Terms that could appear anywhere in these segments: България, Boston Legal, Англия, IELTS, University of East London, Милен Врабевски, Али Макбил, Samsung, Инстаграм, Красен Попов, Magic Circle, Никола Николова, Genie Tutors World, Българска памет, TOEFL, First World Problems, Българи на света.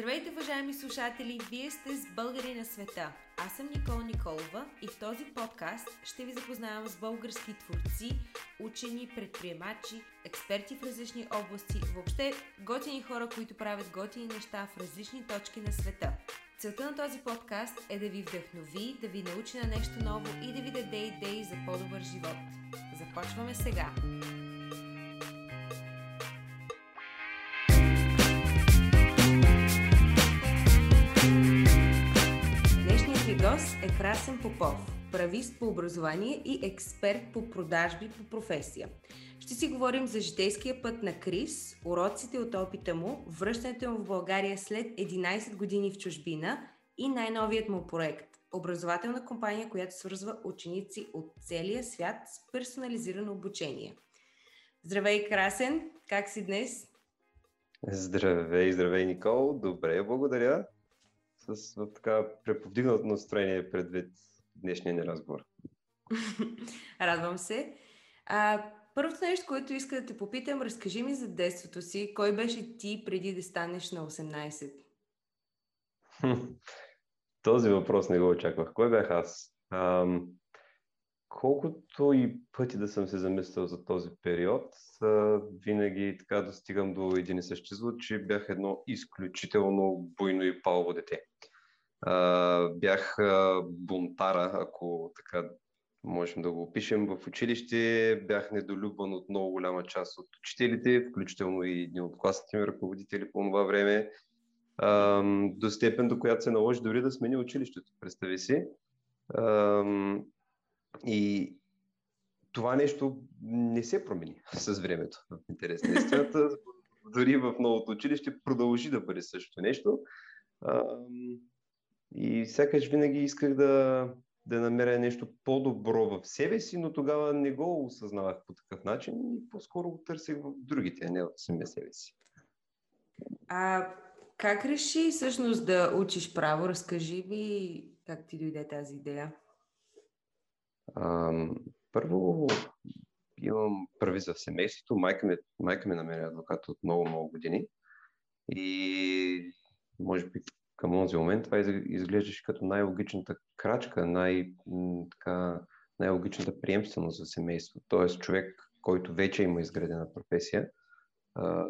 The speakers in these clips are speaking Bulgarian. Здравейте, уважаеми слушатели! Вие сте с Българи на света. Аз съм Никола Николова и в този подкаст ще ви запознавам с български творци, учени, предприемачи, експерти в различни области, въобще готини хора, които правят готини неща в различни точки на света. Целта на този подкаст е да ви вдъхнови, да ви научи на нещо ново и да ви даде идеи за по-добър живот. Започваме сега! Гост е Красен Попов, правист по образование и експерт по продажби по професия. Ще си говорим за житейския път на Крис, уроците от опита му, връщането му в България след 11 години в чужбина и най-новият му проект – образователна компания, която свързва ученици от целия свят с персонализирано обучение. Здравей, Красен! Как си днес? Здравей, Никол! Добре, благодаря! С така преповдигнато настроение предвид днешния ни разговор. Радвам се. Първото нещо, което иска да те попитам, разкажи ми за детството си. Кой беше ти преди да станеш на 18? Този въпрос не го очаквах. Кой бях аз? Колкото и пъти да съм се замислял за този период, винаги така достигам до един и същи звук, че бях едно изключително буйно и палво дете. Бях бунтара, ако така можем да го опишем. В училище бях недолюбан от много голяма част от учителите, включително и от класните ми ръководители по това време, до степен, до която се наложи дори да смени училището, представи си. И това нещо не се промени с времето, в интерес на истината. Дори в новото училище продължи да бъде същото нещо. И сякаш винаги исках да намеря нещо по-добро в себе си, но тогава не го осъзнавах по такъв начин и по-скоро го търсех в другите, а не в самия себе си. Как реши всъщност да учиш право? Разкажи ми как ти дойде тази идея. Първо имам прави за семейството. Майка ми намери адвокат от много години и може би към този момент това изглеждаше като най-логичната крачка, най-логичната приемственост за семейство. Тоест човек, който вече има изградена професия,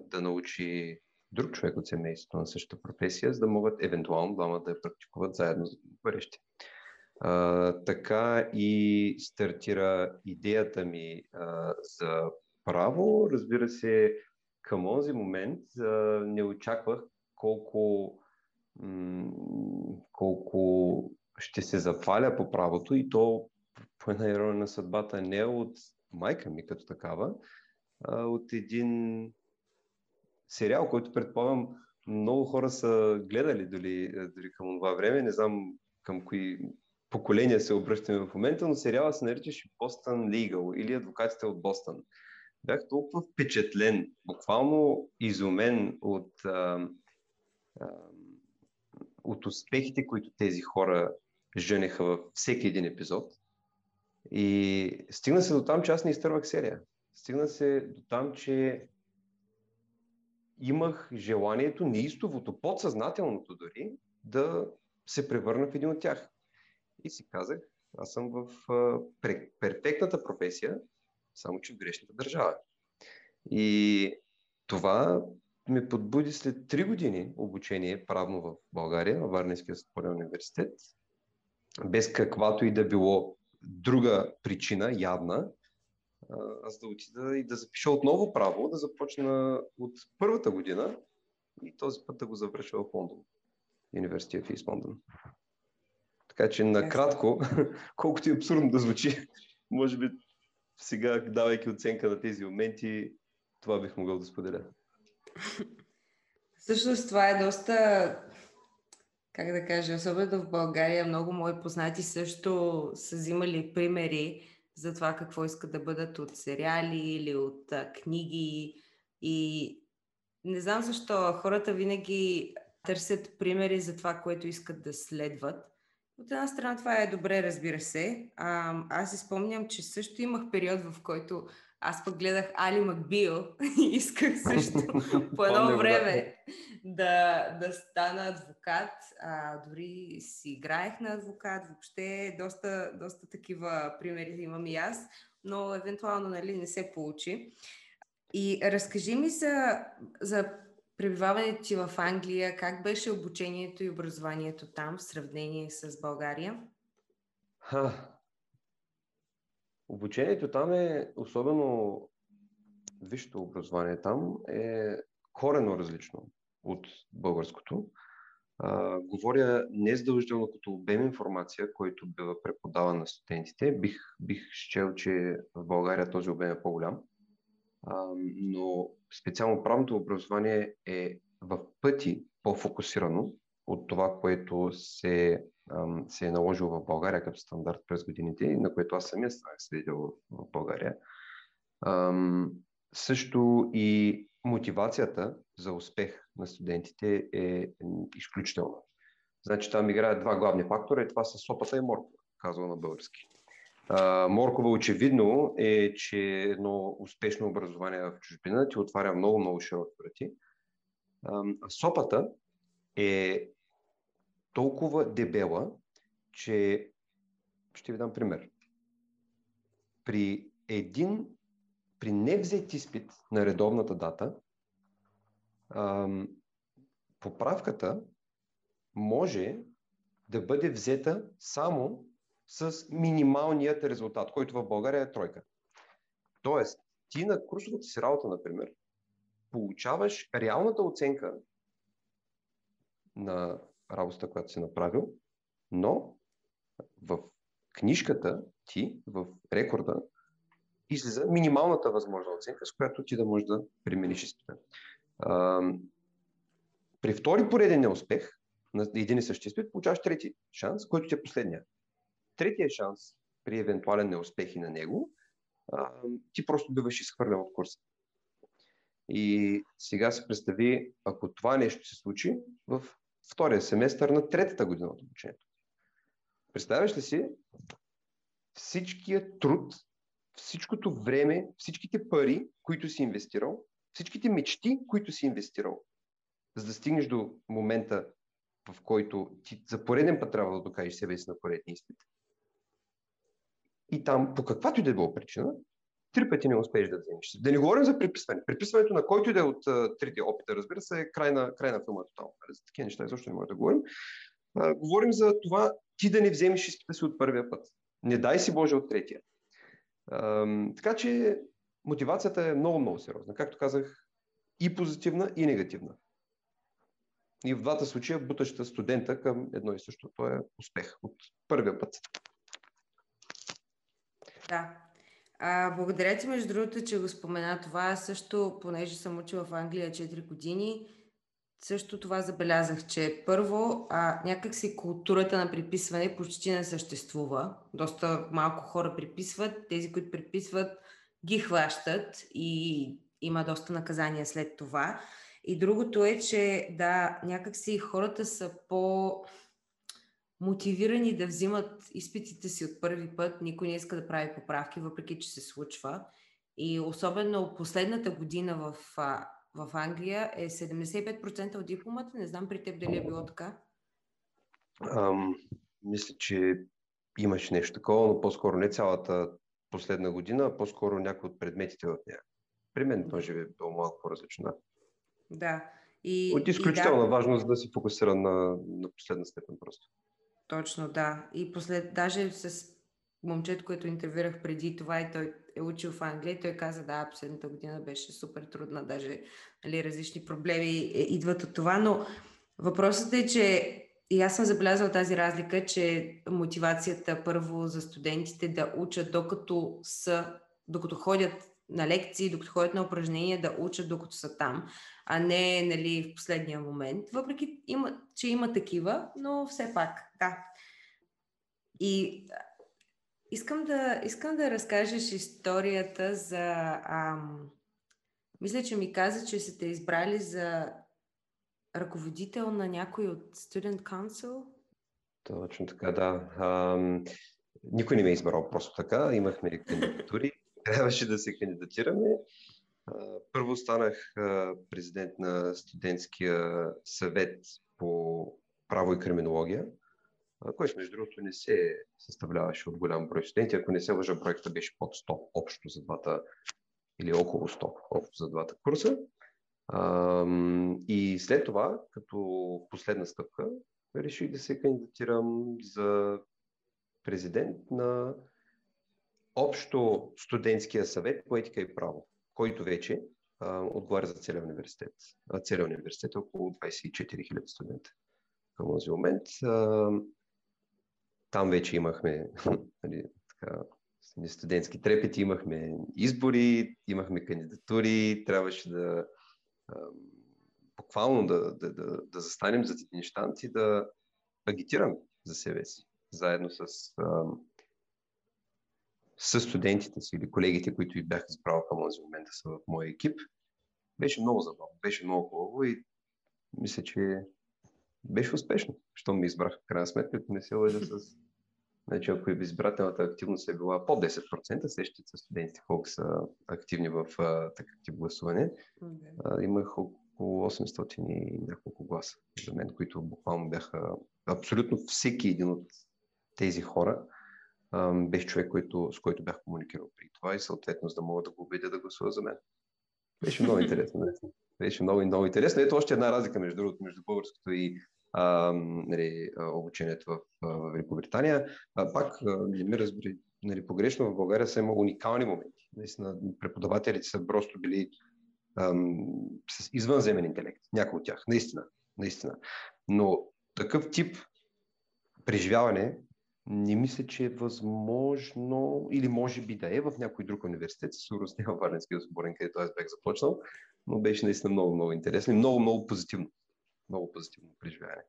да научи друг човек от семейството на същата професия, за да могат евентуално двама да я практикуват заедно за бъдеще. Така и стартира идеята ми за право. Разбира се, към онзи момент не очаквах колко ще се запаля по правото, и то по една ирония на съдбата не от майка ми като такава, а от един сериал, който предполагам много хора са гледали дори към това време. Не знам към кои поколения се обръщаме в момента, но сериала се наричаше Boston Legal или Адвокатите от Бостън. Бях толкова впечатлен, буквално изумен от успехите, които тези хора женеха във всеки един епизод. И стигна се до там, че аз не изтървах серия. Стигна се до там, че имах желанието, неистовото, подсъзнателното дори, да се превърна в един от тях. И си казах, аз съм в перфектната професия, само че в грешната държава. И това ме подбуди след 3 години обучение правно в България, в Варненския свободен университет, без каквато и да било друга причина, явна, аз да отида и да запиша отново право, да започна от първата година и този път да го завърша в Лондон, University of East London. Така че накратко, колкото и абсурдно да звучи, може би сега, давайки оценка на тези моменти, това бих могъл да споделя. Всъщност това е доста, как да кажа, особено в България, много мои познати също са взимали примери за това какво искат да бъдат от сериали или от книги. И не знам защо хората винаги търсят примери за това, което искат да следват. От една страна това е добре, разбира се. Аз си спомням, че също имах период, в който Аз пък гледах Али Макбил и исках също по едно време да стана адвокат. Дори си играех на адвокат. Въобще доста такива примери имам и аз, но евентуално не се получи. И разкажи ми за пребиваването ти в Англия, как беше обучението и образованието там в сравнение с България? Обучението там е, особено висшето образование там, е коренно различно от българското. Говоря не задължително като обем информация, който бива преподаван на студентите. Бих счел, че в България този обем е по-голям. Но специално правното образование е в пъти по-фокусирано от това, което се е наложило в България като стандарт през годините, на което аз самия станах свидетел в България. Също и мотивацията за успех на студентите е изключителна. Значи там играят два главни фактора и това са сопата и моркова, казва на български. Моркова очевидно е, че едно успешно образование в чужбина ти отваря много широки врати. Сопата е толкова дебела, че ще ви дам пример. При невзет изпит на редовната дата, поправката може да бъде взета само с минималният резултат, който в България е тройка. Тоест, ти на курсовата си работа, например, получаваш реалната оценка на работата, която си направил, но в книжката ти, в рекорда, излиза минималната възможна оценка, с която ти да можеш да преминеш изпита. При втори пореден неуспех на един и същи изпит получаваш трети шанс, който ти е последния. Третия шанс при евентуален неуспех и на него, ти просто биваш изхвърлен от курса. И сега се представи, ако това нещо се случи в втория семестър на третата година от обучението. Представяш ли си всичкият труд, всичкото време, всичките пари, които си инвестирал, всичките мечти, които си инвестирал, за да стигнеш до момента, в който ти за пореден път трябва да докажеш себе си на поредния изпит. И там, по каквато и да е било причина, три пъти не успееш да вземеш. Да не говорим за приписване. Приписването на който и да е от трите опита, разбира се, е край на филма тотално. За такива неща изобщо не може да говорим. Говорим за това ти да не вземеш изпита си от първия път. Не дай си Боже от третия. Така че мотивацията е много сериозна. Както казах, и позитивна, и негативна. И в двата случая бутаща студента към едно и също. То е успех от първия път. Да. Благодаря ти, между другото, че го спомена това. Също, понеже съм учила в Англия 4 години, също това забелязах, че първо някакси културата на приписване почти не съществува. Доста малко хора приписват. Тези, които приписват, ги хващат и има доста наказания след това. И другото е, че да, някакси хората са по-мотивирани да взимат изпитите си от първи път. Никой не иска да прави поправки, въпреки че се случва. И особено последната година в Англия е 75% от дипломата. Не знам при теб дали е било така. Мисля, че имаш нещо такова, но по-скоро не цялата последна година, а по-скоро някои от предметите в нея. При мен може би е било малко по-различно. Да. От изключителна важност да се фокусира на последна степен просто. Точно, да. И даже с момчето, което интервюрах преди това и той е учил в Англия, и той каза, да, последната година беше супер трудна, даже различни проблеми идват от това, но въпросът е, че и аз съм забелязала тази разлика, че мотивацията първо за студентите да учат докато ходят на лекции, докато ходят на упражнения, да учат докато са там, а не в последния момент. Въпреки, че има такива, но все пак, да. И искам да разкажеш историята за... мисля, че ми каза, че сте избрали за ръководител на някой от Student Council. Точно така, да. Никой не ме е избрал просто така. Имахме кандидатури. трябваше да се кандидатираме. Първо станах президент на студентския съвет по право и криминология, който между другото не се съставляваше от голям брой студенти. Ако не се лъжа, проектът беше под 100 общо за двата, или около 100 общо за двата курса. И след това, като последна стъпка, реших да се кандидатирам за президент на общо студентския съвет по етика и право, който вече отговаря за целия университет. Целия университет е около 24 000 студента към този момент. Там вече имахме студентски трепети, имахме избори, имахме кандидатури, трябваше да буквално да застанем зад един щанд и да агитираме за себе си, заедно с студентите си или колегите, които и бяха избрали към този момент да са в моя екип. Беше много забавно, беше много хубаво и мисля, че беше успешно, защото ми избрах в крайна сметка, не се лъжа с... Значи, ако избирателната активност е била под 10%, сещат се студентите колко са активни в такъв тип гласуване, имах около 800 и няколко гласа за мен, които буквално бяха абсолютно всеки един от тези хора. Беше човек, с който бях комуникирал при това и съответно за да мога да го убедя да гласува за мен. Беше много интересно. Беше много, много интересно. Ето още една разлика между другото, между българското и обучението в Великобритания. Пак, не ми разбери, погрешно, в България са има уникални моменти. Наистина, преподавателите са просто били с извънземен интелект, някои от тях, наистина. Но такъв тип преживяване не мисля, че е възможно, или може би да е в някой друг университет, сигурно не във Варненския свободен, където аз бях започнал, но беше наистина много интересно и много позитивно. Много позитивно преживяване.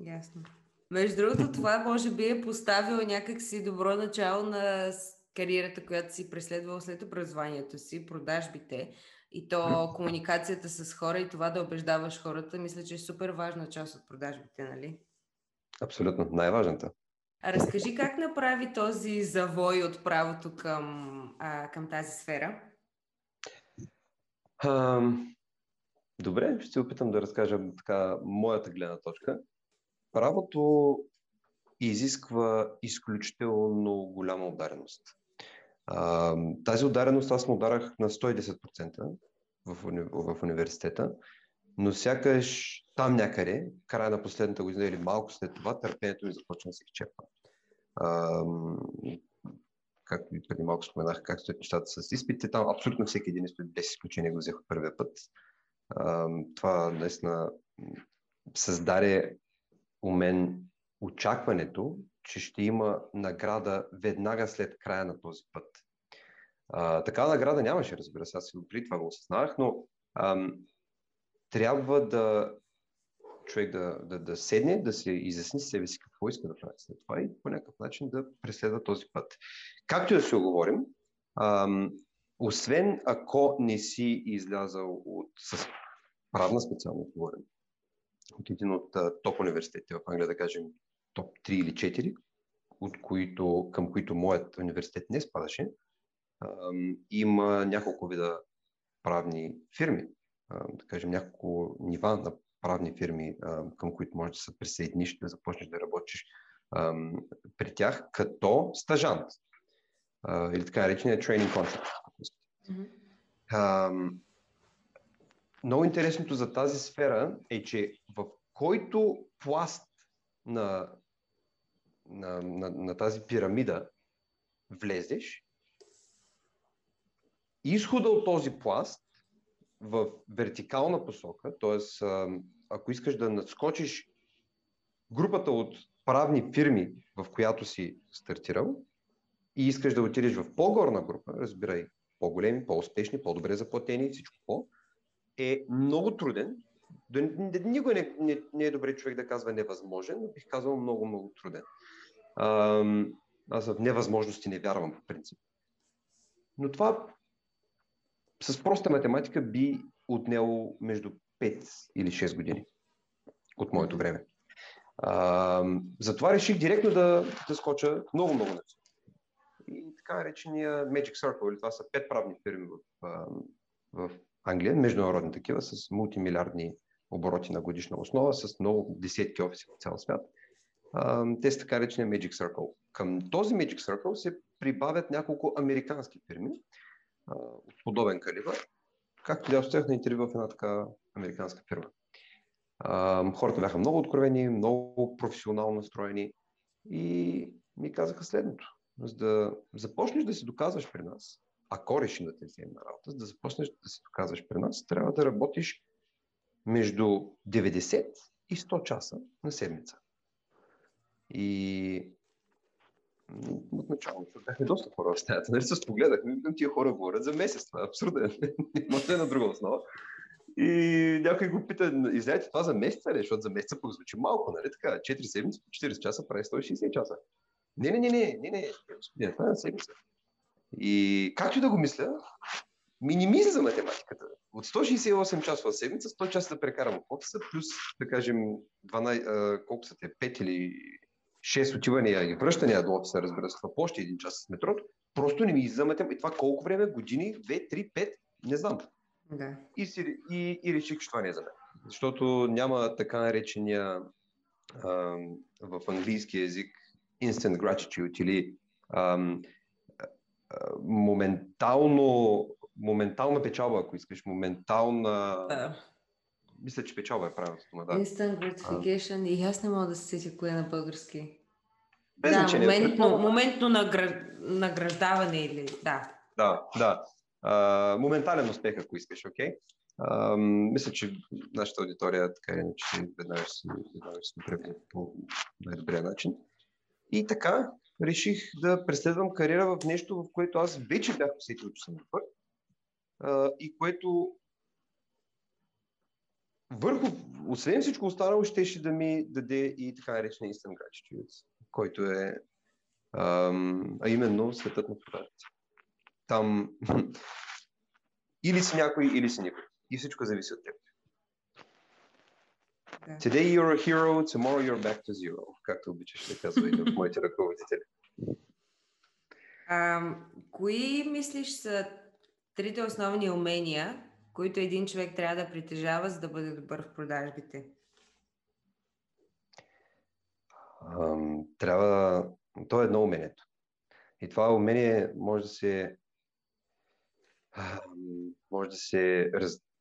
Ясно. Между другото, това може би е поставило някакси добро начало на кариерата, която си преследвал след образованието си, продажбите и то комуникацията с хора и това да убеждаваш хората, мисля, че е супер важна част от продажбите, нали? Абсолютно, най-важната. Разкажи как направи този завой от правото към тази сфера? Добре, ще се опитам да разкажа така моята гледна точка. Правото изисква изключително голяма удареност. Тази удареност аз му ударах на 110% в университета, но сякаш там някъде, края на последната година или малко след това, търпението ми започна да се изчерпва. Както и преди малко споменах, как стоят нещата с изпитите, там абсолютно всеки един изпит, без изключение го взех от първия път. Това наистина създаде у мен очакването, че ще има награда веднага след края на този път. Такава награда нямаше, разбира се, аз и при това го осъзнах, но трябва да човек да седне, да се изясни себе си какво иска да прави след това и по някакъв начин да преследва този път. Както и да се оговорим, освен ако не си излязал с правна специалност, говорим, от един от топ университетите в Англия, да кажем топ 3 или 4, към които моят университет не спадаше, има няколко вида правни фирми, да кажем няколко нива на правни фирми, към които можеш да се присъединиш, да започнеш да работиш при тях като стажант. Или така наречения training contract. Много интересното за тази сфера е, че в който пласт на тази пирамида влезеш, изхода от този пласт в вертикална посока, т.е. ако искаш да надскочиш групата от правни фирми, в която си стартирал, и искаш да отидеш в по-горна група, разбирай, по-големи, по-успешни, по-добре заплатени и всичко е много труден. Никога не е добре човек да казва невъзможен, но бих казал много труден. Аз в невъзможности не вярвам по принцип. Но това с проста математика би отнело между 5 или 6 години от моето време. Затова реших директно да скоча много-много на така наречения Magic Circle, или това са 5 правни фирми в Англия, международни такива, с мултимилиардни обороти на годишна основа, с много десетки офиси в цял свят. Те са така наречения Magic Circle. Към този Magic Circle се прибавят няколко американски фирми от подобен калибър, както да оставях на интервю в една така американска фирма. Хората бяха много откровени, много професионално настроени и ми казаха следното. За да започнеш да се доказваш при нас, ако решим да те вземем на работа, за да започнеш да се доказваш при нас, трябва да работиш между 90 и 100 часа на седмица. И отначало бяхме доста хора в стаята. Нали се спогледахме, тия хора говорят за месец. Това е абсурден. Може на друга основа. И някой го пита, и знаете, това за месеца ли? Защото за месеца пък звучи малко, нали така? 4 седмици по 40 часа прави 160 часа. Не, това е на седмица. И както и да го мисля, ми не мисля за математиката. От 168 часа в седмица, 100 часа да прекарам в офиса, плюс, да кажем, 12, колко са те, 5 или 6 отивания и връщания до офиса, разбира се, това по още един час с метрото, просто не ми излиза математика. И това колко време, години, 2, 3, 5, не знам. Да. И реших, че това не е за мен. Защото няма така наречения в английски език instant gratitude или моментална печалба, ако искаш. Мисля, че печалба е правилната дума. Да. Instant gratification и аз не мога да се сетя кое е на български. Да, моментно награждаване или да. Да. Моментален успех, ако искаш, окей. Мисля, че нашата аудитория така иначе веднага ще преведе по най-добрия начин. И така, реших да преследвам кариера в нещо, в което аз вече бях усетил, че съм добър и което върху, освен всичко останало, щеше да ми даде и така наречен instant gratitude, който е именно светът на продажбите. Там или си някой, или си никой. И всичко зависи от теб. Yeah. Today you're a hero, tomorrow you're back to zero. Както обичаш да казва един от моите ръководители. Кои мислиш са трите основни умения, които един човек трябва да притежава, за да бъде добър в продажбите? То е едно умението. И това умение може да се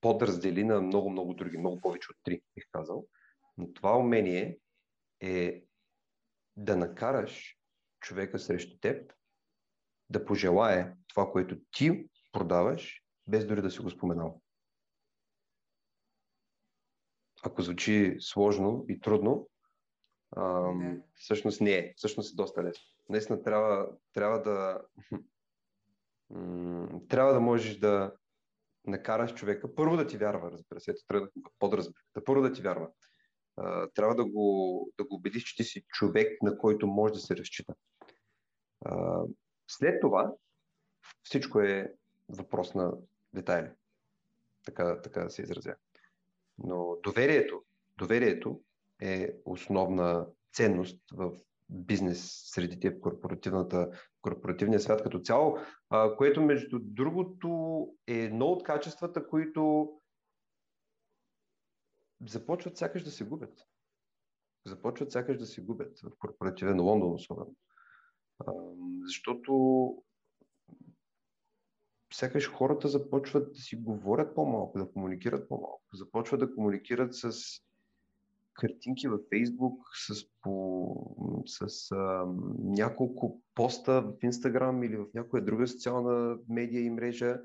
подраздели на много други, много повече от три, бих казал. Но това умение е да накараш човека срещу теб да пожелае това, което ти продаваш, без дори да си го споменал. Ако звучи сложно и трудно, всъщност не е. Всъщност е доста лесно. Наистина трябва да можеш да накараш човека първо да ти вярва, разбира се, първо да ти вярва. Трябва да го убедиш, че ти си човек, на който може да се разчита. След това всичко е въпрос на детайли. Така да се изразя. Но доверието е основна ценност в бизнес средите, в корпоративния свят като цяло, което между другото е едно от качествата, които започват сякаш да се губят. В корпоративен Лондон особено. Защото сякаш хората започват да си говорят по-малко, да комуникират по-малко. Започват да комуникират с картинки във Фейсбук, с няколко поста в Инстаграм или в някоя друга социална медия и мрежа.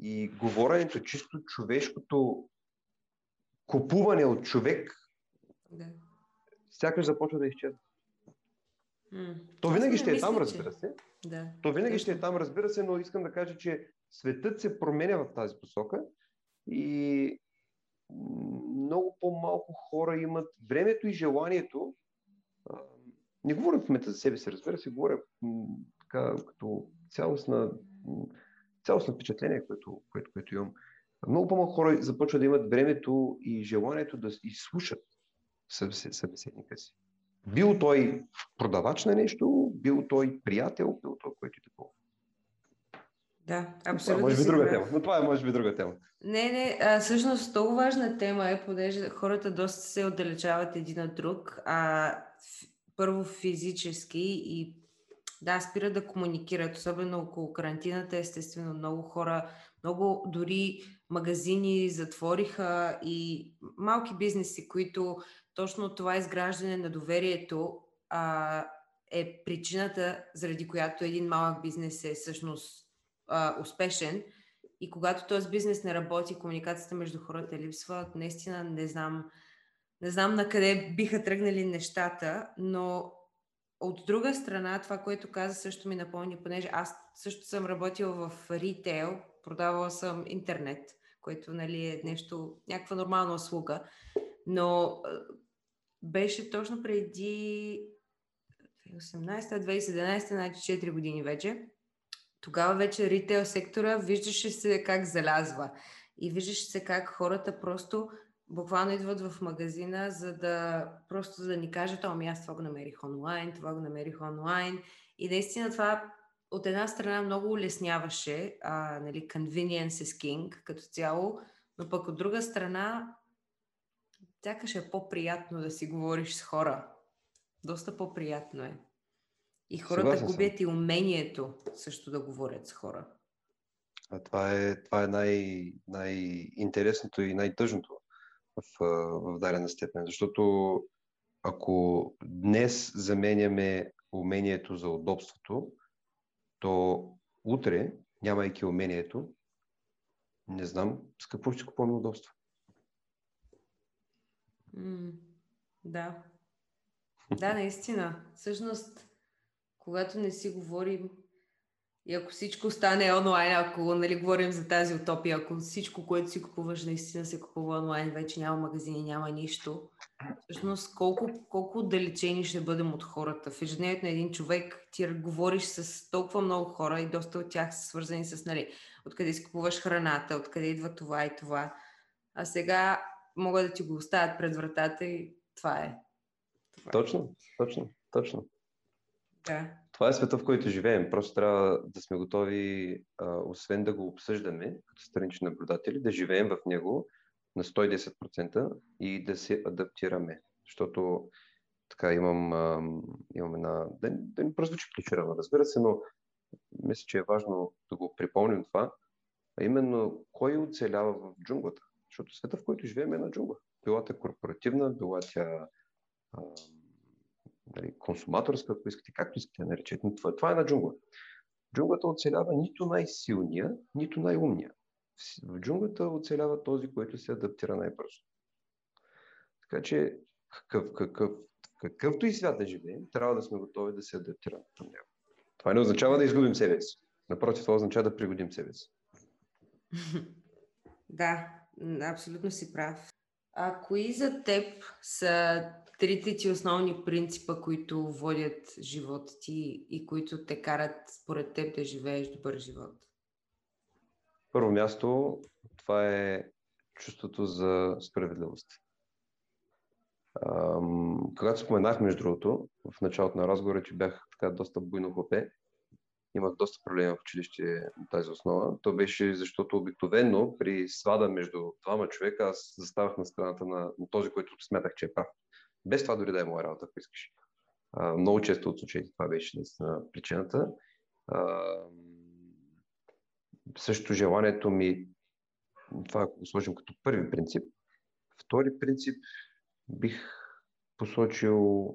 И говоренето, чисто човешкото купуване от човек, сякаш започва да изчезва. То винаги ще е там, разбира се. Да. Но искам да кажа, че светът се променя в тази посока и много по-малко хора имат времето и желанието. Не говоря в момента за себе си, разбира се, говоря така, като цялостно впечатление, което имам. Много по-малко хора започват да имат времето и желанието да изслушат събеседника си. Бил той продавач на нещо, бил той приятел, бил той който и такова. Да, абсолютно. Може би друга тема. Но това е може би друга тема. Не, всъщност много важна тема е, понеже хората доста се отдалечават един от друг, първо физически и да, спират да комуникират, особено около карантината, естествено много хора, много дори магазини затвориха и малки бизнеси, които точно това изграждане на доверието е причината, заради която един малък бизнес е всъщност успешен. И когато този бизнес не работи, комуникацията между хората липсва, наистина не знам на къде биха тръгнали нещата, но от друга страна, това, което каза, също ми напомни, понеже аз също съм работила в ритейл, продавала съм интернет, което нали, е нещо, някаква нормална услуга, но беше точно преди 2017-2017, значи 4 години вече. Тогава вече ритейл сектора виждаше се как залязва и виждаше се как хората просто буквално идват в магазина, за да просто за да ни кажат, ами аз това го намерих онлайн, и наистина това от една страна много улесняваше, нали, convenience is king като цяло, но пък от друга страна сякаш е по-приятно да си говориш с хора. Доста по-приятно е. И хората губят и умението също да говорят с хора. Това е най-интересното и най-тъжното в дадена степен, защото ако днес заменяме умението за удобството, то утре, нямайки умението, не знам с какво ще купуваме удобство. Да. Да, наистина. Всъщност, когато не си говорим и ако всичко стане онлайн, ако нали, говорим за тази утопия, ако всичко, което си купуваш, наистина се купува онлайн, вече няма магазини, няма нищо. Всъщност, колко отдалечени ще бъдем от хората. В ежедневието на един човек ти говориш с толкова много хора и доста от тях са свързани с, нали, откъде си купуваш храната, откъде идва това и това. А сега могат да ти го оставят пред вратата и това е. Точно. Да. Това е света, в който живеем. Просто трябва да сме готови, освен да го обсъждаме като странични наблюдатели, да живеем в него на 110% и да се адаптираме. Защото така имам една... Да не прозвучи клиширано, разбира се, но мисля, че е важно да го припомним това. А именно, кой оцелява в джунглата? Защото света, в който живеем, е една джунгла. Била тя корпоративна, била тя... консуматорска, ако искате, както искате да наречете, но това е една джунгла. Джунглата оцелява нито най-силния, нито най-умния. В джунглата оцелява този, който се адаптира най-бързо. Така че какъвто и свят да живеем, трябва да сме готови да се адаптираме към него. Това не означава да изгубим себе си. Напротив, това означава да пригодим себе си. Да, абсолютно си прав. А кои за теб са трите ти основни принципа, които водят живота ти и които те карат според теб да живееш добър живот? Първо място, това е чувството за справедливост. Когато споменах, между другото, в началото на разговора, че бях така доста буйно хлапе, имах доста проблеми в училище на тази основа. То беше, защото обикновено при свада между двама човека аз заставах на страната на този, който смятах, че е прав. Без това дори да е моя работа, ако искаш. Много често от случаите това беше наистина причината. Също желанието ми, това го сложим като първи принцип. Втори принцип бих посочил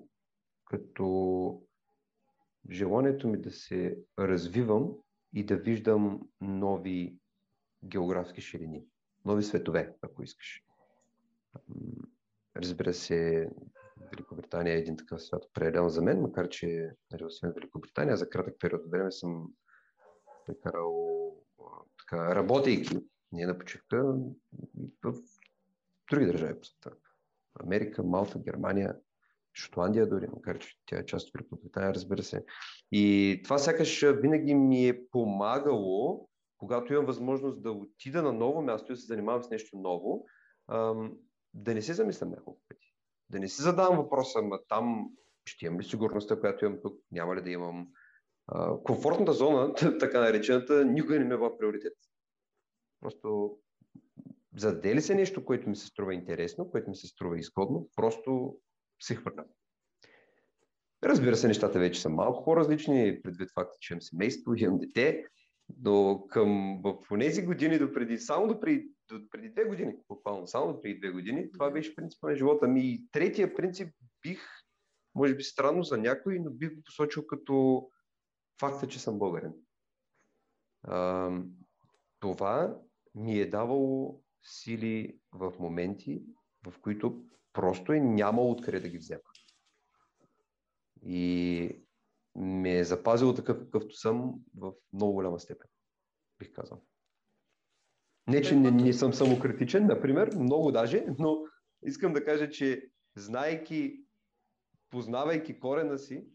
като желанието ми да се развивам и да виждам нови географски ширини, нови светове, ако искаш. Разбира се, Великобритания е един такъв свят определен за мен, макар че, освен Великобритания, за кратък период от време съм прекарал, така, работейки, не на почивка, в други държави по света. Америка, Малта, Германия, Шотландия дори, макар че тя е част от Великобритания, разбира се. И това сякаш винаги ми е помагало, когато имам възможност да отида на ново място и да се занимавам с нещо ново, да не се замислям няколко пъти. Да не си задавам въпроса, ама там Ще имам ли сигурността, която имам тук? Няма ли да имам? Комфортната зона, така наречената, никога не ми е била приоритет. Просто задели се нещо, което ми се струва интересно, което ми се струва изгодно, просто се хвърля. Разбира се, нещата вече са малко по-различни, предвид факта, че имам семейство, имам дете. В тези години, допреди 2 години, буквално само допреди 2 години, това беше принципа на живота ми. И третия принцип бих, може би странно за някой, но бих го посочил като факта, че съм българен. Това ми е давало сили в моменти, в които просто е нямало откъде да ги взема. И ме е запазило такъв, какъвто съм, в много голяма степен, бих казал. Не, че не съм самокритичен, например, много даже, но искам да кажа, че познавайки корена си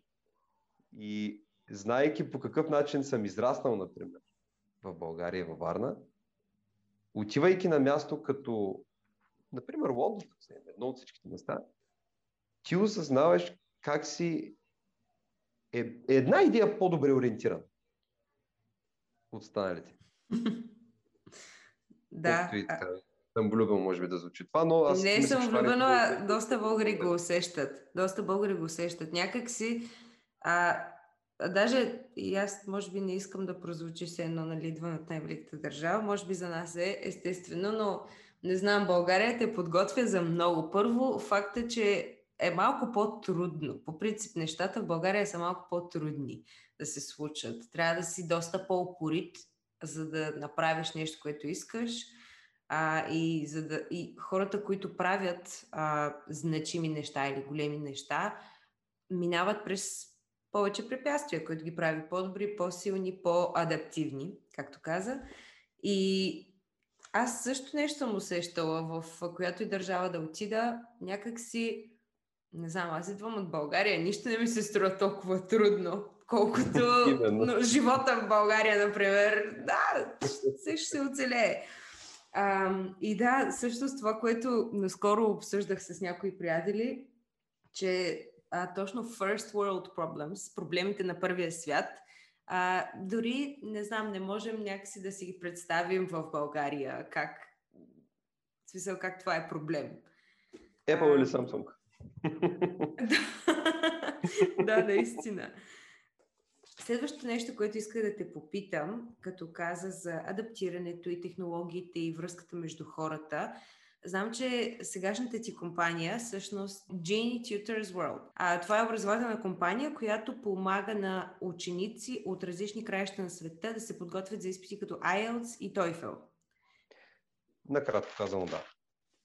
и знаейки по какъв начин съм израснал, например, в България и във Варна, отивайки на място като, например, Лондон, едно от всичките места, ти осъзнаваш как си една идея по-добре ориентирана от останалите. Да. Съм влюбен, може би да звучи това, но аз... Не съм влюбен, а доста българи го усещат. Някак си... Даже и аз, може би, не искам да прозвучи се едно, нали, идвам от най-великата държава. Може би за нас е естествено, но не знам, България те подготвя за много. Първо, факта, че е малко по-трудно. По принцип, нещата в България са малко по-трудни да се случат. Трябва да си доста по-упорит, за да направиш нещо, което искаш. И хората, които правят значими неща или големи неща, минават през повече препятствия, които ги прави по-добри, по-силни, по-адаптивни, както каза. И аз също нещо съм усещала, в която и държава да отида, някак си, не знам, аз идвам от България, нищо не ми се струва толкова трудно, колкото живота в България, например, да, също се оцелее. И да, всъщност това, което наскоро обсъждах с някои приятели, че точно First World Problems, проблемите на първия свят, дори, не знам, не можем някакси да си ги представим в България, как това е проблем. Apple или Samsung? Да, наистина. Следващото нещо, което исках да те попитам, като каза за адаптирането и технологиите и връзката между хората, знам, че сегашната ти компания, всъщност Genie Tutors World. Това е образователна компания, която помага на ученици от различни краища на света да се подготвят за изпити като IELTS и TOEFL. Накратко казано, да.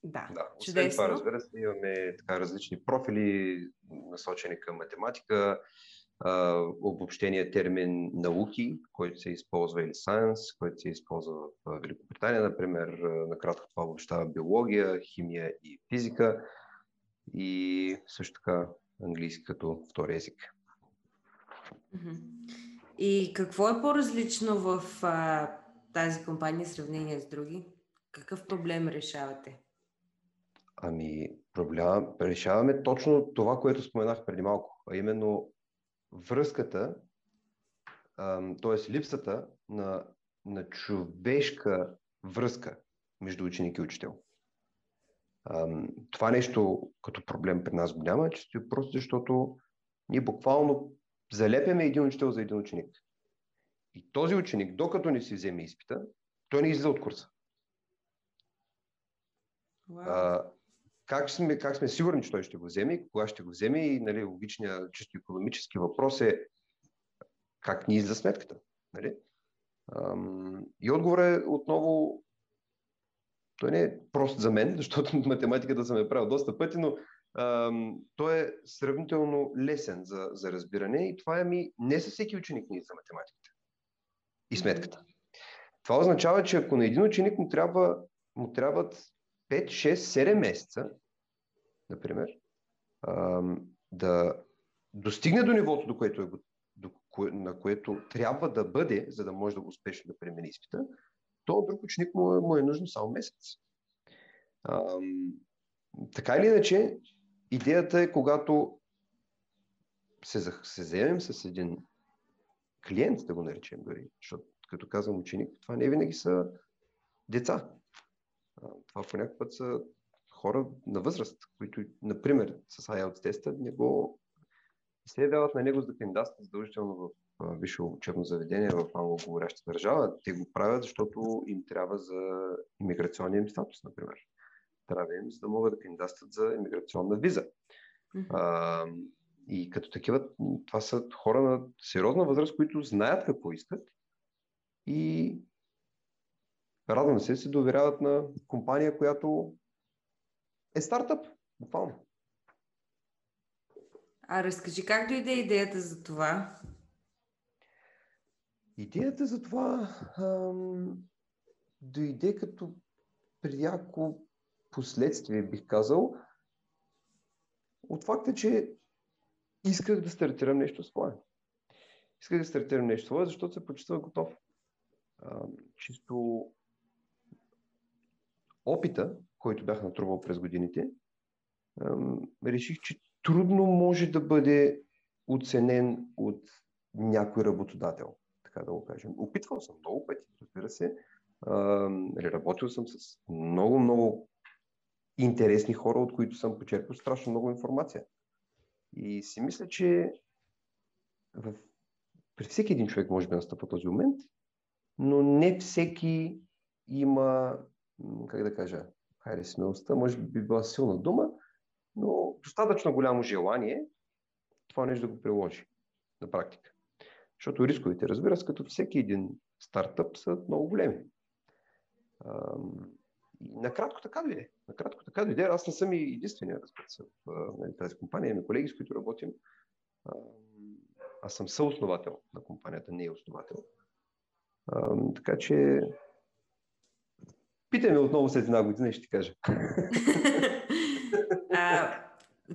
Да, чудесно. Освен това, разбира се, имаме така различни профили, насочени към математика, обобщения термин науки, който се използва, или science, който се използва в Великобритания, например. Накратко това обобщава биология, химия и физика, и също така английски като втори език. И какво е по-различно в тази компания в сравнение с други? Какъв проблем решавате? Решаваме точно това, което споменах преди малко, а именно връзката, т.е. липсата на човешка връзка между ученик и учител. Това нещо като проблем при нас го няма, чисто просто защото ние буквално залепяме един учител за един ученик. И този ученик, докато не си вземе изпита, той не излиза от курса. Wow. Как сме сигурни, че той ще го вземе, кога ще го вземе, и, нали, логичният, чисто икономически въпрос е как ни излиза сметката. Нали? И отговорът е отново, той не е просто за мен, защото математиката съм я правил доста пъти, но той е сравнително лесен за разбиране, и това е не със всеки ученик ни излиза математиката и сметката. Това означава, че ако на един ученик му трябват 5, 6, 7 месеца, например, да достигне до нивото, на което трябва да бъде, за да може да успешно да премине изпита, то друг ученик му е нужно само месец. Така или иначе, идеята е, когато се заемем с един клиент, да го наречем дори, защото като казвам ученик, това не винаги са деца. Това по някакъв път са хора на възраст, които, например, с IELTS теста, не се явяват на него за да кандидатстват задължително в висше учебно заведение в англоговоряща държава. Те го правят, защото им трябва за имиграционния им статус, например. Трябва им, за да могат да кандидатстват за имиграционна виза. Mm-hmm. И като такива, това са хора на сериозна възраст, които знаят какво искат и радвам се, се доверяват на компания, която е стартъп, буквално. А разкажи, как дойде идеята за това? Идеята за това дойде като пряко последствие, бих казал, от факта, че исках да стартирам нещо свое. Исках да стартирам нещо свое, защото се почувствах готов. Чисто опита, който бях натрупал през годините, реших, че трудно може да бъде оценен от някой работодател, така да го кажем. Опитвал съм много пъти, разбира се. Работил съм с много интересни хора, от които съм почерпил страшно много информация. И си мисля, че при всеки един човек може да настъпва този момент, но не всеки има, как да кажа, смелостта, може би била силна дума, но достатъчно голямо желание това нещо да го приложи на практика. Защото рисковете, разбира се, като всеки един стартъп са много големи. И накратко така дойде. Аз не съм и единствения разпред в тази компания. Имаме колеги, с които работим. Аз съм съосновател на компанията, не е основател. Така че питай ме отново след една година и ще ти кажа.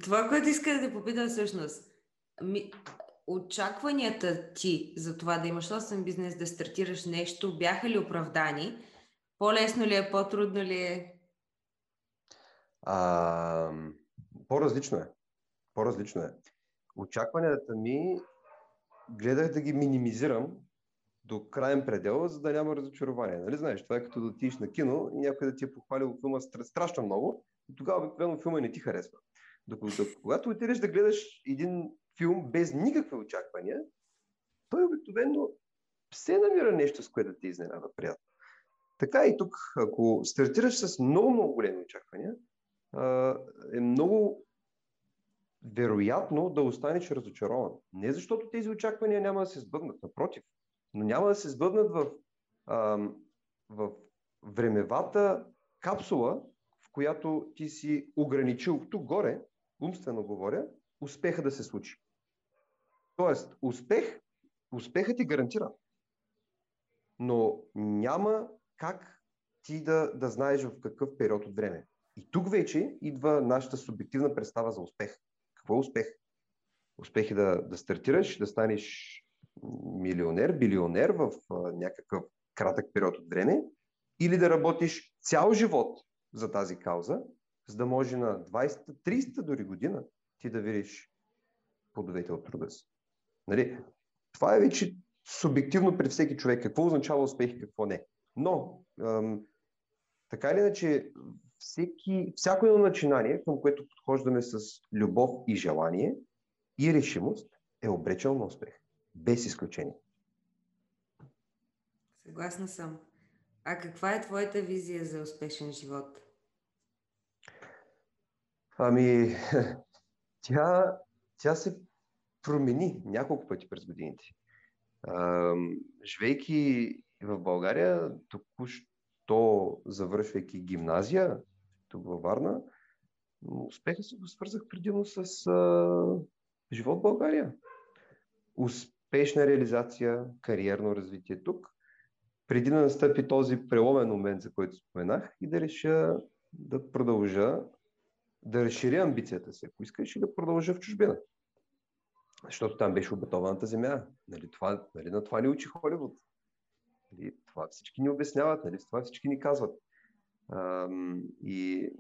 Това, което иска да те попитам всъщност, очакванията ти за това да имаш собствен бизнес, да стартираш нещо, бяха ли оправдани? По-лесно ли е, по-трудно ли е? По-различно е. Очакванията ми гледах да ги минимизирам до краен предел, за да няма разочарование. Нали знаеш, това е като да отидеш на кино и някой да ти е похвалил филма страшно много и тогава обикновено филма не ти харесва. Докато когато отидеш да гледаш един филм без никакви очаквания, той обикновено все намира нещо, с което те изненада приятно. Така и тук, ако стартираш с много големи очаквания, е много вероятно да останеш разочарован. Не защото тези очаквания няма да се сбъднат, напротив, но няма да се сбъднат в времевата капсула, в която ти си ограничил тук горе, умствено говоря, успеха да се случи. Тоест, успехът ти гарантира. Но няма как ти да знаеш в какъв период от време. И тук вече идва нашата субективна представа за успех. Какво е успех? Успех е да стартираш, да станеш милионер, билионер в някакъв кратък период от време или да работиш цял живот за тази кауза, за да може на 20-30 дори година ти да видиш плодовете от труда си. Нали? Това е вече субективно при всеки човек. Какво означава успех и какво не. Но, така или иначе, всяко едно начинание, към което подхождаме с любов и желание и решимост, е обречено на успех. Без изключение. Съгласна съм. А каква е твоята визия за успешен живот? Ами, тя се промени няколко пъти през годините. Живейки в България, току-що завършвайки гимназия, тук във Варна, успеха си го свързах предимно с живот в България. Успешна реализация, кариерно развитие тук, преди да настъпи този преломен момент, за който споменах, и да реша да продължа, да разширя амбицията си, ако искаш, и да продължа в чужбина. Защото там беше обетованата земя. Нали, на това ни учи Холивуд. Нали, това всички ни обясняват, нали, това всички ни казват. И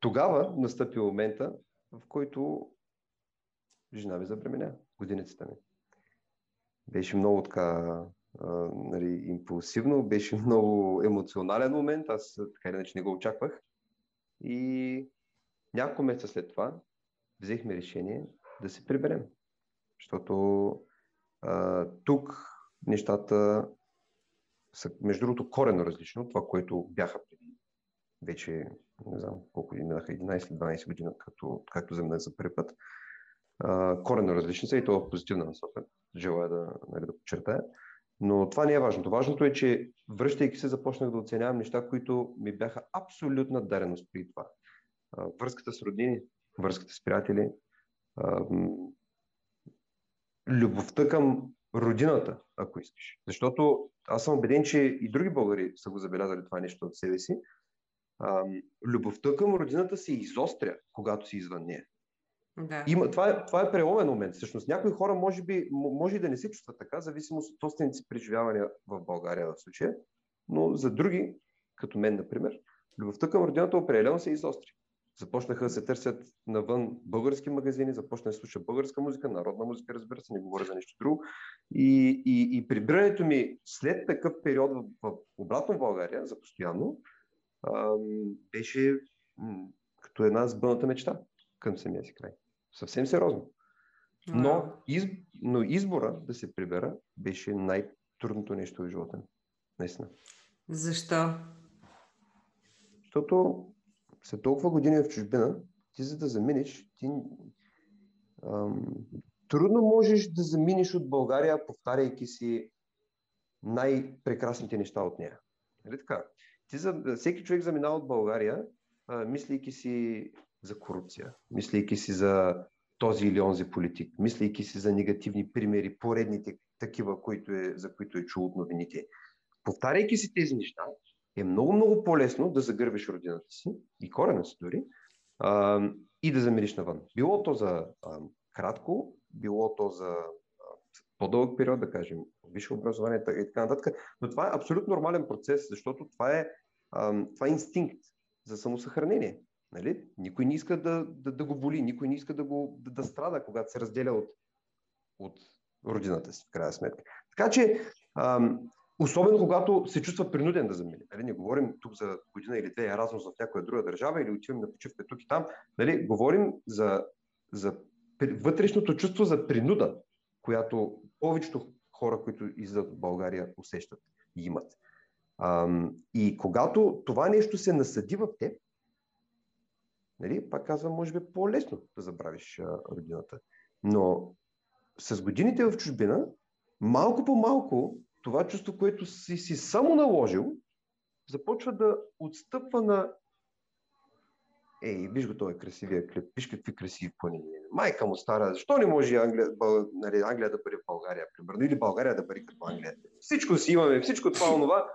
тогава настъпи момента, в който жена ми забременя годиницата ми. Беше много така, импулсивно, беше много емоционален момент, аз така иначе не го очаквах. И няколко месеца след това взехме решение да се приберем, защото тук нещата са, между другото, коренно различно това, което бяха преди вече, не знам колко минаха, 11-12 години, както за мен за първи път. Коренно различни са и това в позитивна насока, желая да, нали, да подчертая. Но това не е важното. Важното е, че връщайки се започнах да оценявам неща, които ми бяха абсолютна дареност при това. Връзката с роднини, връзката с приятели, любовта към родината, ако искаш. Защото аз съм убеден, че и други българи са го забелязали това нещо от себе си. Любовта към родината се изостря, когато си извън нея. Да. Това е преломен момент. Всъщност, някои хора може и да не се чувстват така, зависимост от собствените си преживявания в България в случая, но за други, като мен, например, любовта към родината определено се изостри. Започнаха да се търсят навън български магазини, започна да се слуша българска музика, народна музика, разбира се, не говоря за нещо друго. И прибирането ми след такъв период обратно в България, за постоянно, беше като една сбъната мечта към самия си край. Съвсем сериозно. Но избора да се прибера беше най-трудното нещо в живота ми. Наистина. Защо? Защото след толкова години в чужбина, ти за да заминеш, трудно можеш да заминеш от България, повтаряйки си най-прекрасните неща от нея. Нали така? Всеки човек заминава от България, мислейки си за корупция, мислейки си за този или онзи политик, мислейки си за негативни примери, поредните такива, за които е чул от новините. Повтаряйки си тези неща, е много-много по-лесно да загърбиш родината си и корена си дори и да замериш навън. Било то за кратко, било то за по-дълъг период, да кажем, висше образование и така нататък. Но това е абсолютно нормален процес, защото това е инстинкт за самосъхранение. Нали? Никой не иска да го боли, никой не иска да страда, когато се разделя от родината си, в крайна сметка. Така че, особено когато се чувства принуден да замине. Нали? Не говорим тук за година или две разност в някоя друга държава или отиваме на почивка тук и там. Нали? Говорим за вътрешното чувство за принуда, която повечето хора, които излизат от България, усещат и имат. И когато това нещо се насъди в теб, нали, пак казвам, може би по-лесно да забравиш родината. Но с годините в чужбина, малко по малко, това чувство, което си само наложил, започва да отстъпва на... Ей, виж го, той е красивия клип, виж какви красиви планини. Майка му стара, защо не може Англия да бъде в България, примерно, или България да бъде като Англия? Всичко си имаме, всичко това, онова.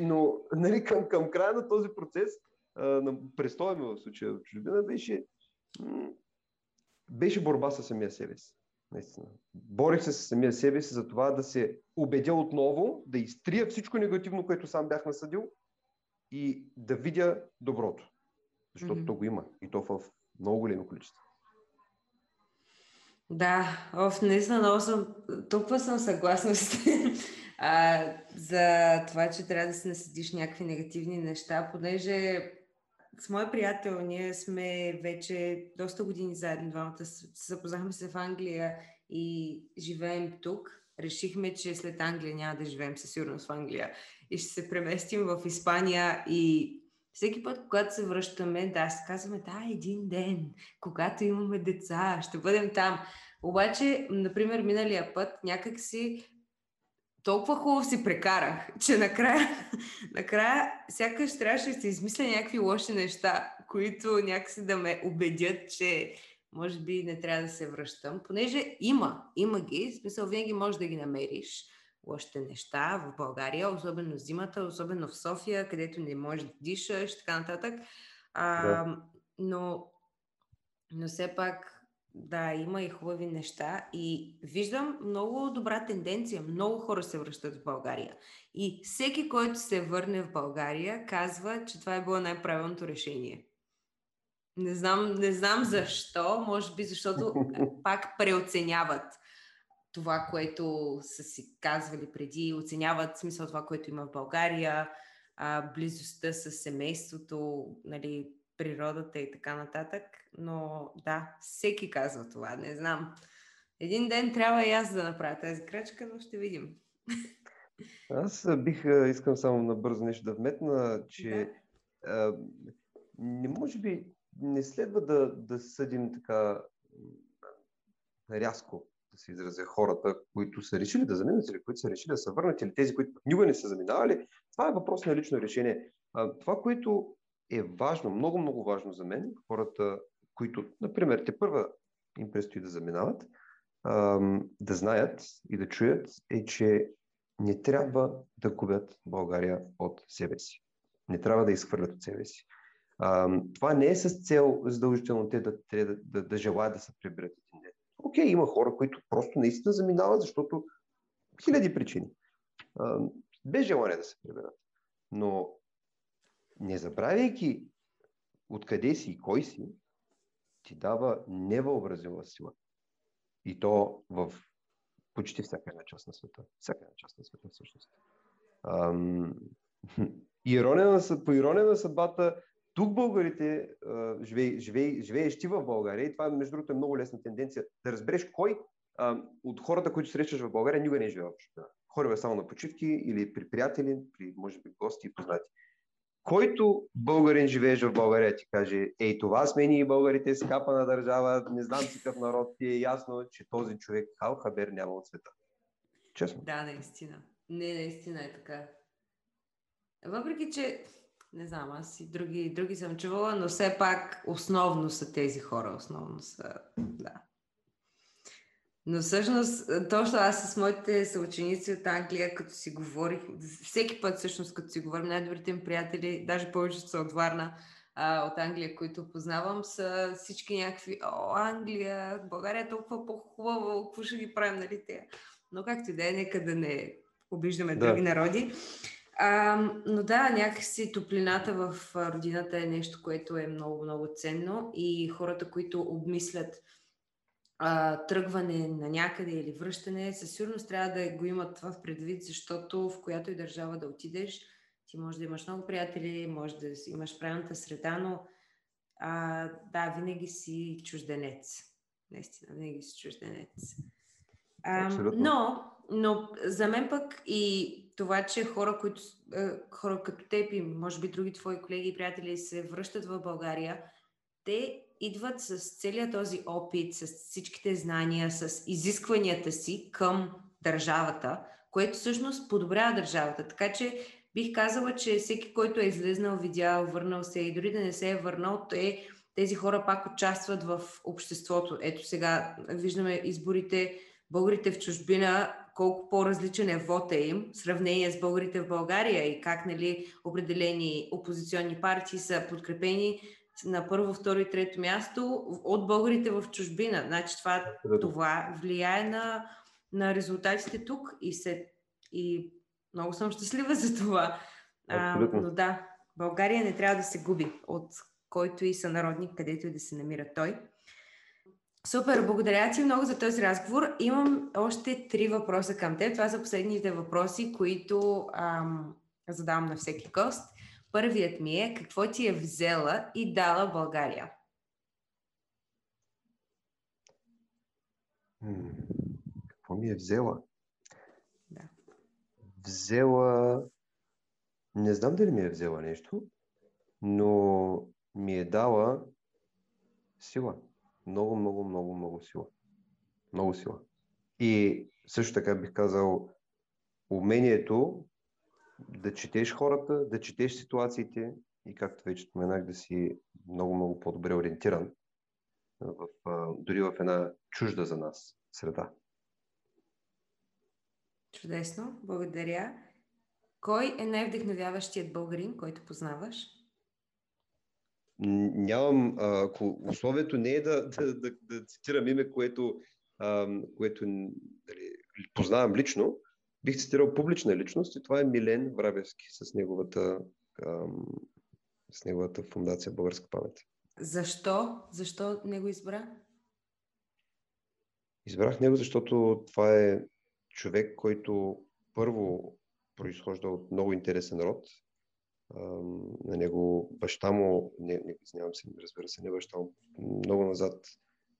Но нали, към края на този процес, на престоя ми в случая в чужбина, беше борба със самия себе си. Наистина. Борих се със самия себе си за това да се убедя отново, да изтрия всичко негативно, което сам бях насъдил и да видя доброто. Защото то го има и то в много големи количества. Да, наистина много съм, толкова съм съгласна с теб за това, че трябва да се насъдиш някакви негативни неща, понеже с моя приятел, ние сме вече доста години заедно двамата, запознахме се в Англия и живеем тук. Решихме, че след Англия няма да живеем със сигурност в Англия и ще се преместим в Испания и всеки път, когато се връщаме, да, се казваме, да, един ден, когато имаме деца, ще бъдем там. Обаче, например, миналия път някак си толкова хубаво си прекарах, че накрая сякаш трябваше да се измисля някакви лоши неща, които някакси да ме убедят, че може би не трябва да се връщам, понеже има ги, в смисъл винаги можеш да ги намериш. Лошите неща в България, особено зимата, особено в София, където не можеш да дишаш и така нататък. Да. Но все пак, да, има и хубави неща и виждам много добра тенденция. Много хора се връщат в България. И всеки, който се върне в България, казва, че това е било най-правилното решение. Не знам защо, може би защото пак преоценяват това, което са си казвали преди, оценяват смисъл това, което има в България, близостта с семейството, нали, природата и така нататък, но да, всеки казва това, не знам. Един ден трябва и аз да направя тази крачка, но ще видим. Аз искам само набързо нещо да вметна, че не може би не следва да съдим така рязко, да се изразя, хората, които са решили да заминат или които са решили да се върнат, или тези, които никога не са заминавали. Това е въпрос на лично решение. Това, което е важно, много важно за мен, хората, които, например, тепърва им предстои да заминават, да знаят и да чуят, е, че не трябва да губят България от себе си. Не трябва да изхвърлят от себе си. Това не е с цел задължително те да желаят да се приберат един ден. Окей, има хора, които просто наистина заминават, защото хиляди причини. Без желание да се приберат. Но не забравяйки откъде си и кой си, ти дава невъобразима сила. И то в почти всяка една част на света. Всяка една част на света, всъщност. По ирония на съдбата, тук българите, живеещи в България, и това, между другото, е много лесна тенденция, да разбереш кой от хората, които срещаш в България, никога не е живеел в чужбина. Хорива само на почивки или при приятели, при, може би, гости и познати. Който българин живееш в България, ти каже, ей, това сме ние българите, скапана държава, не знам си какъв народ, ти е ясно, че този човек хал хабер няма от света. Честно. Да, наистина. Не, наистина е така. Въпреки, че не знам, аз и други съм чувала, но все пак основно са тези хора, основно са, да. Но всъщност, точно аз с моите съученици от Англия, като си говорих, всеки път всъщност, като си говорим, най-добрите им приятели, даже повечето са от Варна, от Англия, които познавам, са всички някакви, Англия, България е толкова по-хубаво, какво ще ги правим, нали те? Но както и да е, нека да не обиждаме други народи. Но да, някакси топлината в родината е нещо, което е много ценно и хората, които обмислят тръгване на някъде или връщане, със сигурност трябва да го имат това в предвид, защото в която и държава да отидеш, ти може да имаш много приятели, може да имаш правилната среда, но винаги си чужденец. Наистина, винаги си чужденец. Но за мен пък и това, че хора като теб и може би други твои колеги и приятели се връщат в България, те идват с целият този опит, с всичките знания, с изискванията си към държавата, което всъщност подобрява държавата. Така че бих казала, че всеки, който е излезнал, видял, върнал се и дори да не се е върнал, тези хора пак участват в обществото. Ето сега виждаме изборите, българите в чужбина, колко по-различен е вота им в сравнение с българите в България и как, нали, определени опозиционни партии са подкрепени на първо, второ и трето място от българите в чужбина. Значи това влияе на резултатите тук и много съм щастлива за това. Но да, България не трябва да се губи от който и сънародник, където и да се намира той. Супер, благодаря ти много за този разговор. Имам още 3 въпроса към теб. Това са последните въпроси, които задавам на всеки гост. Първият ми е, какво ти е взела и дала България? Какво ми е взела? Да. Не знам дали ми е взела нещо, но ми е дала сила. Много сила. Много сила. И също така бих казал, умението да четеш хората, да четеш ситуациите и, както вече споменах, да си много по-добре ориентиран дори в една чужда за нас среда. Чудесно, благодаря. Кой е най-вдъхновяващият българин, който познаваш? Нямам, ако условието не е да цитирам име, което дали, познавам лично, бих цитирал публична личност и това е Милен Врабевски с неговата фундация Българска памет. Защо? Защо не го избра? Избрах него, защото това е човек, който първо произхожда от много интересен род. На него баща му, не баща му, много назад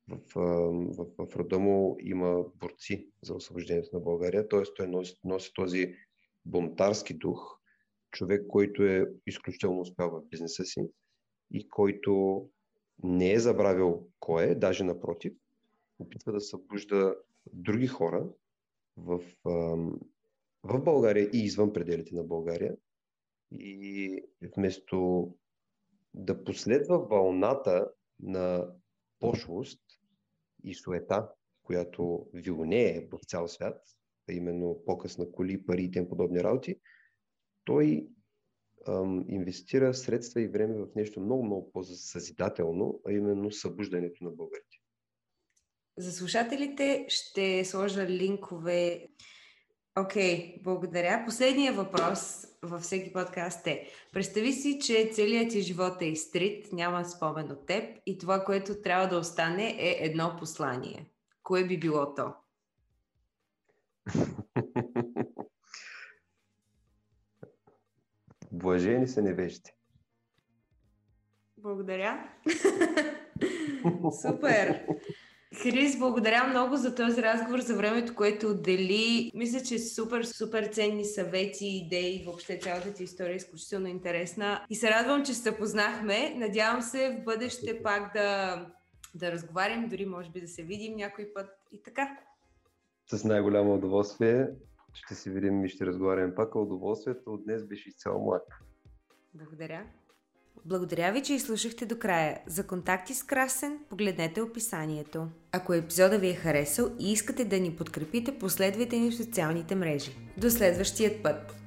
в рода му има борци за освобождението на България, т.е. той носи този бунтарски дух, човек, който е изключително успял в бизнеса си и който не е забравил кой е, даже напротив, опитва да събужда други хора в България и извън пределите на България. И вместо да последва вълната на пошлост и суета, която вилнее в цял свят, а именно показ на коли, пари и тем подобни работи, той инвестира средства и време в нещо много-много по-съзидателно, а именно събуждането на българите. За слушателите ще сложа линкове. Окей, благодаря. Последният въпрос във всеки подкаст е: представи си, че целият ти живот е изтрит, няма спомен от теб и това, което трябва да остане, е едно послание. Кое би било то? Блажени са невежите. Благодаря. Супер! Крис, благодаря много за този разговор, за времето, което отдели. Мисля, че супер ценни съвети, идеи, въобще цялата ти история е изключително интересна. И се радвам, че се запознахме. Надявам се в бъдеще пак да разговарям, дори може би да се видим някой път и така. С най-голямо удоволствие. Ще се видим и ще разговарям пак. Удоволствието от днес беше изцяло млад. Благодаря. Благодаря ви, че изслушахте до края. За контакти с Красен погледнете описанието. Ако епизода ви е харесал и искате да ни подкрепите, последвайте ни в социалните мрежи. До следващия път!